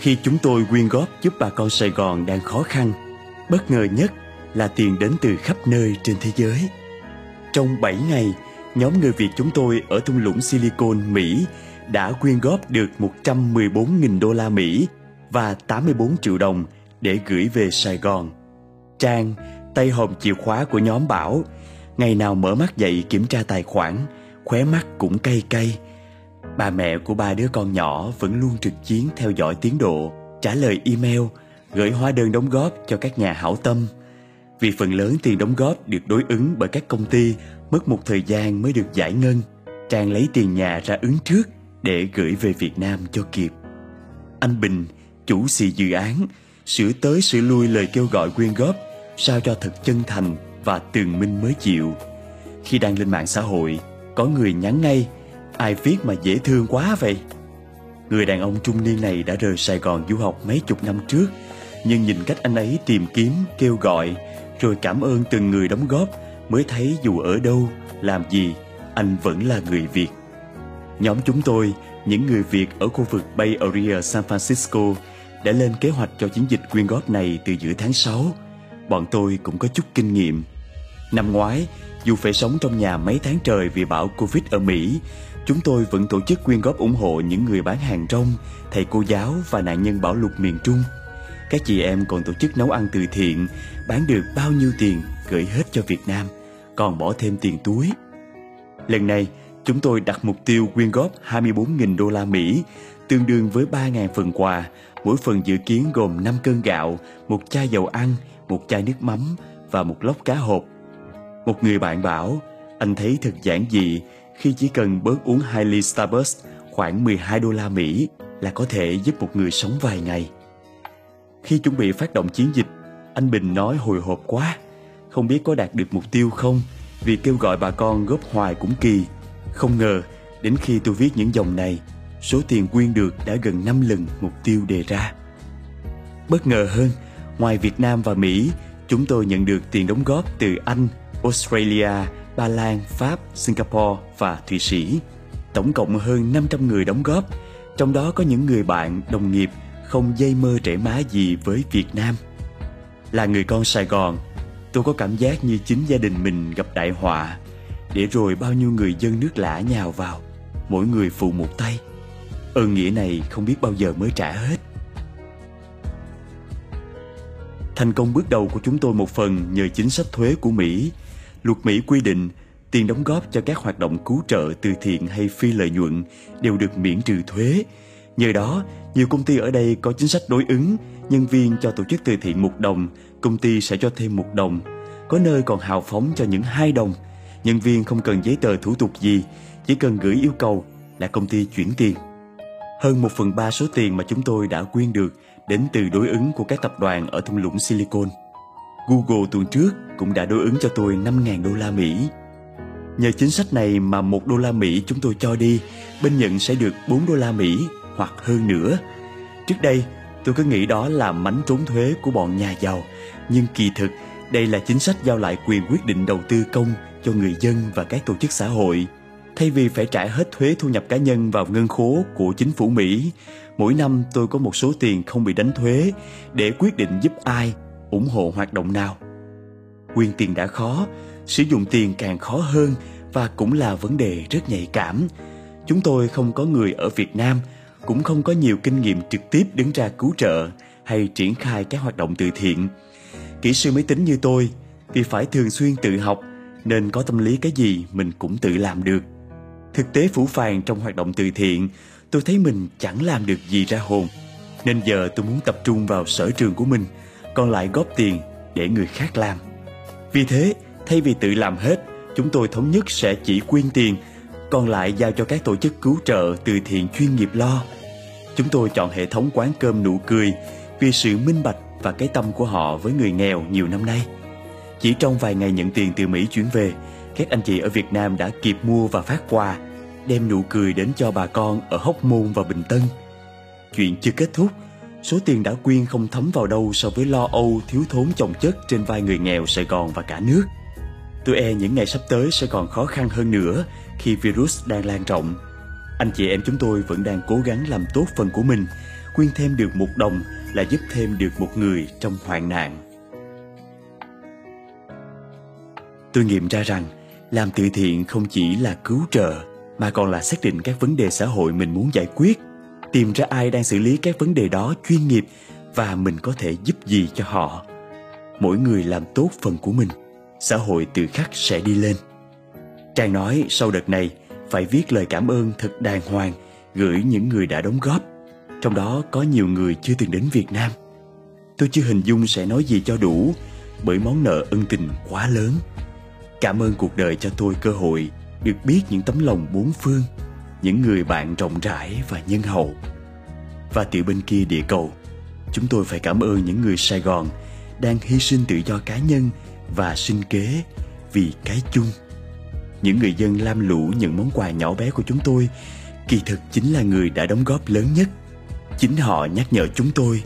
Khi chúng tôi quyên góp giúp bà con Sài Gòn đang khó khăn, bất ngờ nhất là tiền đến từ khắp nơi trên thế giới. Trong 7 ngày, nhóm người Việt chúng tôi ở thung lũng Silicon, Mỹ đã quyên góp được 114.000 đô la Mỹ và 84 triệu đồng để gửi về Sài Gòn. Trang, tay hòm chìa khóa của nhóm bảo, ngày nào mở mắt dậy kiểm tra tài khoản, khóe mắt cũng cay cay. Bà mẹ của ba đứa con nhỏ vẫn luôn trực chiến theo dõi tiến độ, trả lời email, gửi hóa đơn đóng góp cho các nhà hảo tâm. Vì phần lớn tiền đóng góp được đối ứng bởi các công ty, mất một thời gian mới được giải ngân. Trang lấy tiền nhà ra ứng trước để gửi về Việt Nam cho kịp. Anh Bình, chủ xì dự án, sửa tới sửa lui lời kêu gọi quyên góp, sao cho thật chân thành và tường minh mới chịu. Khi đang lên mạng xã hội, có người nhắn ngay, ai viết mà dễ thương quá vậy. Người đàn ông trung niên này đã rời Sài Gòn du học mấy chục năm trước, nhưng nhìn cách anh ấy tìm kiếm, kêu gọi, rồi cảm ơn từng người đóng góp, mới thấy dù ở đâu, làm gì, anh vẫn là người Việt. Nhóm chúng tôi, những người Việt ở khu vực Bay Area San Francisco, đã lên kế hoạch cho chiến dịch quyên góp này từ giữa tháng 6. Bọn tôi cũng có chút kinh nghiệm. Năm ngoái, dù phải sống trong nhà mấy tháng trời vì bão Covid ở Mỹ, chúng tôi vẫn tổ chức quyên góp ủng hộ những người bán hàng rong, thầy cô giáo và nạn nhân bão lụt miền Trung. Các chị em còn tổ chức nấu ăn từ thiện, bán được bao nhiêu tiền gửi hết cho Việt Nam, còn bỏ thêm tiền túi. Lần này, chúng tôi đặt mục tiêu quyên góp 24.000 đô la Mỹ, tương đương với 3.000 phần quà, mỗi phần dự kiến gồm 5 cân gạo, một chai dầu ăn, một chai nước mắm và một lốc cá hộp. Một người bạn bảo, anh thấy thật giản dị khi chỉ cần bớt uống 2 ly Starbucks khoảng 12 đô la Mỹ là có thể giúp một người sống vài ngày. Khi chuẩn bị phát động chiến dịch, anh Bình nói hồi hộp quá, không biết có đạt được mục tiêu không, vì kêu gọi bà con góp hoài cũng kỳ. Không ngờ, đến khi tôi viết những dòng này, số tiền quyên được đã gần 5 lần mục tiêu đề ra. Bất ngờ hơn, ngoài Việt Nam và Mỹ, chúng tôi nhận được tiền đóng góp từ Anh, Australia, Ba Lan, Pháp, Singapore và Thụy Sĩ. Tổng cộng hơn 500 người đóng góp, trong đó có những người bạn, đồng nghiệp không dây mơ trễ má gì với Việt Nam. Là người con Sài Gòn, tôi có cảm giác như chính gia đình mình gặp đại họa, để rồi bao nhiêu người dân nước lã nhào vào, mỗi người phụ một tay. Ơn nghĩa này không biết bao giờ mới trả hết. Thành công bước đầu của chúng tôi một phần nhờ chính sách thuế của Mỹ. Luật Mỹ quy định tiền đóng góp cho các hoạt động cứu trợ, từ thiện hay phi lợi nhuận đều được miễn trừ thuế. Nhờ đó, nhiều công ty ở đây có chính sách đối ứng, nhân viên cho tổ chức từ thiện 1 đồng, công ty sẽ cho thêm 1 đồng. Có nơi còn hào phóng cho những 2 đồng, nhân viên không cần giấy tờ thủ tục gì, chỉ cần gửi yêu cầu là công ty chuyển tiền. Hơn 1/3 số tiền mà chúng tôi đã quyên được đến từ đối ứng của các tập đoàn ở thung lũng Silicon. Google tuần trước cũng đã đối ứng cho tôi 5.000 đô la Mỹ. Nhờ chính sách này mà 1 đô la Mỹ chúng tôi cho đi, bên nhận sẽ được 4 đô la Mỹ hoặc hơn nữa. Trước đây, tôi cứ nghĩ đó là mánh trốn thuế của bọn nhà giàu, nhưng kỳ thực đây là chính sách giao lại quyền quyết định đầu tư công cho người dân và các tổ chức xã hội. Thay vì phải trả hết thuế thu nhập cá nhân vào ngân khố của chính phủ Mỹ, mỗi năm tôi có một số tiền không bị đánh thuế để quyết định giúp ai, ủng hộ hoạt động nào. Quyên tiền đã khó, sử dụng tiền càng khó hơn và cũng là vấn đề rất nhạy cảm. Chúng tôi không có người ở Việt Nam, cũng không có nhiều kinh nghiệm trực tiếp đứng ra cứu trợ hay triển khai các hoạt động từ thiện. Kỹ sư máy tính như tôi thì phải thường xuyên tự học, nên có tâm lý cái gì mình cũng tự làm được. Thực tế phũ phàng trong hoạt động từ thiện, tôi thấy mình chẳng làm được gì ra hồn, nên giờ tôi muốn tập trung vào sở trường của mình, còn lại góp tiền để người khác làm. Vì thế, thay vì tự làm hết, chúng tôi thống nhất sẽ chỉ quyên tiền, còn lại giao cho các tổ chức cứu trợ từ thiện chuyên nghiệp lo. Chúng tôi chọn hệ thống quán cơm Nụ Cười vì sự minh bạch và cái tâm của họ với người nghèo nhiều năm nay. Chỉ trong vài ngày nhận tiền từ Mỹ chuyển về, các anh chị ở Việt Nam đã kịp mua và phát quà, đem Nụ Cười đến cho bà con ở Hóc Môn và Bình Tân. Chuyện chưa kết thúc, số tiền đã quyên không thấm vào đâu so với lo âu thiếu thốn chồng chất trên vai người nghèo Sài Gòn và cả nước. Tôi e những ngày sắp tới sẽ còn khó khăn hơn nữa khi virus đang lan rộng. Anh chị em chúng tôi vẫn đang cố gắng làm tốt phần của mình, quyên thêm được 1 đồng là giúp thêm được 1 người trong hoạn nạn. Tôi nghiệm ra rằng làm từ thiện không chỉ là cứu trợ mà còn là xác định các vấn đề xã hội mình muốn giải quyết, tìm ra ai đang xử lý các vấn đề đó chuyên nghiệp và mình có thể giúp gì cho họ. Mỗi người làm tốt phần của mình, xã hội tự khắc sẽ đi lên. Trang nói sau đợt này phải viết lời cảm ơn thật đàng hoàng gửi những người đã đóng góp, trong đó có nhiều người chưa từng đến Việt Nam. Tôi chưa hình dung sẽ nói gì cho đủ bởi món nợ ân tình quá lớn. Cảm ơn cuộc đời cho tôi cơ hội được biết những tấm lòng bốn phương, những người bạn rộng rãi và nhân hậu. Và từ bên kia địa cầu, chúng tôi phải cảm ơn những người Sài Gòn đang hy sinh tự do cá nhân và sinh kế vì cái chung. Những người dân lam lũ những món quà nhỏ bé của chúng tôi kỳ thực chính là người đã đóng góp lớn nhất. Chính họ nhắc nhở chúng tôi,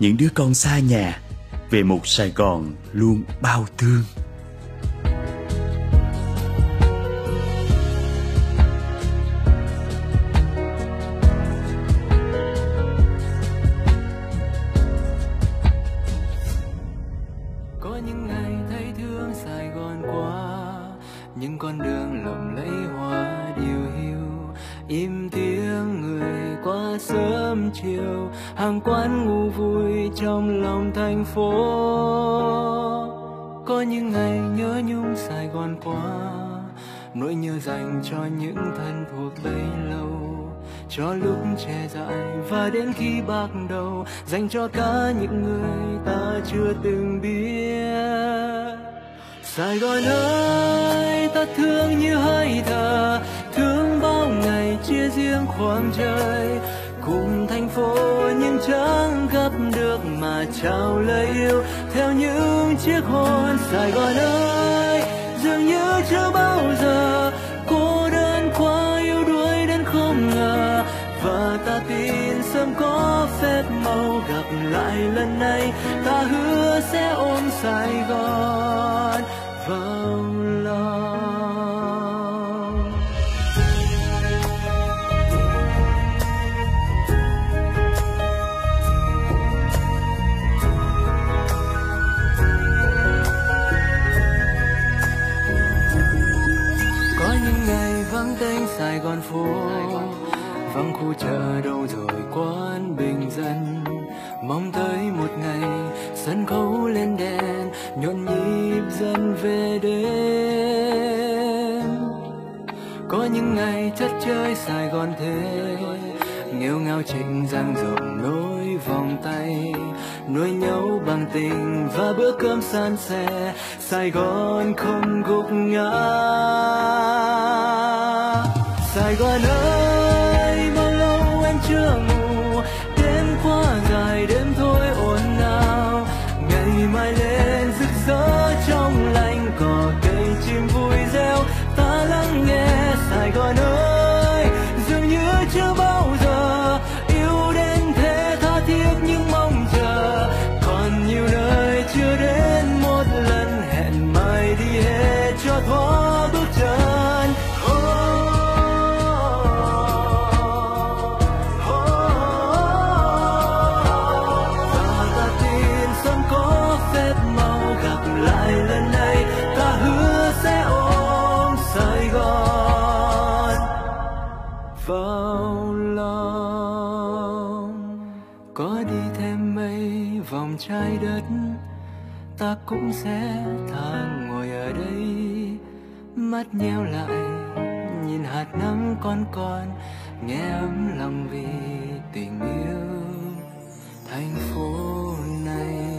những đứa con xa nhà, về một Sài Gòn luôn bao thương. Hàng quán ngủ vui trong lòng thành phố. Có những ngày nhớ nhung Sài Gòn quá, nỗi nhớ dành cho những thân thuộc bấy lâu, cho lúc trẻ dại và đến khi bạc đầu, dành cho cả những người ta chưa từng biết. Sài Gòn ơi, ta thương như hơi thở, thương bao ngày chia riêng khoảng trời, cùng thành phố nhưng chẳng gặp được mà trao lời yêu theo những chiếc hôn. Sài Gòn ơi, dường như chưa bao giờ cô đơn quá, yêu đuối đến không ngờ, và ta tin sớm có phép màu gặp lại lần này, ta hứa sẽ ôm Sài Gòn vào lòng. Sài Gòn phố vắng khu chợ đâu rồi quán bình dân, mong tới một ngày sân khấu lên đèn nhộn nhịp dần về đêm. Có những ngày chất chơi Sài Gòn thế, nghêu ngao trịnh giang rộng nối vòng tay, nuôi nhau bằng tình và bữa cơm san sẻ, Sài Gòn không gục ngã. Sài Gòn ơi, bao lâu em chưa ngủ, đêm qua dài đêm thôi ồn ào, ngày mai lên rực rỡ trong lành, cỏ cây chim vui reo, ta lắng nghe. Sài Gòn ơi, dường như chưa bao giờ yêu đến thế tha thiết nhưng mong chờ, còn nhiều nơi chưa đến một lần, hẹn mai đi hết cho thoáng bước chân. Trái đất ta cũng sẽ thang ngồi ở đây, mắt nheo lại nhìn hạt nắng con, nghe ấm lòng vì tình yêu thành phố này.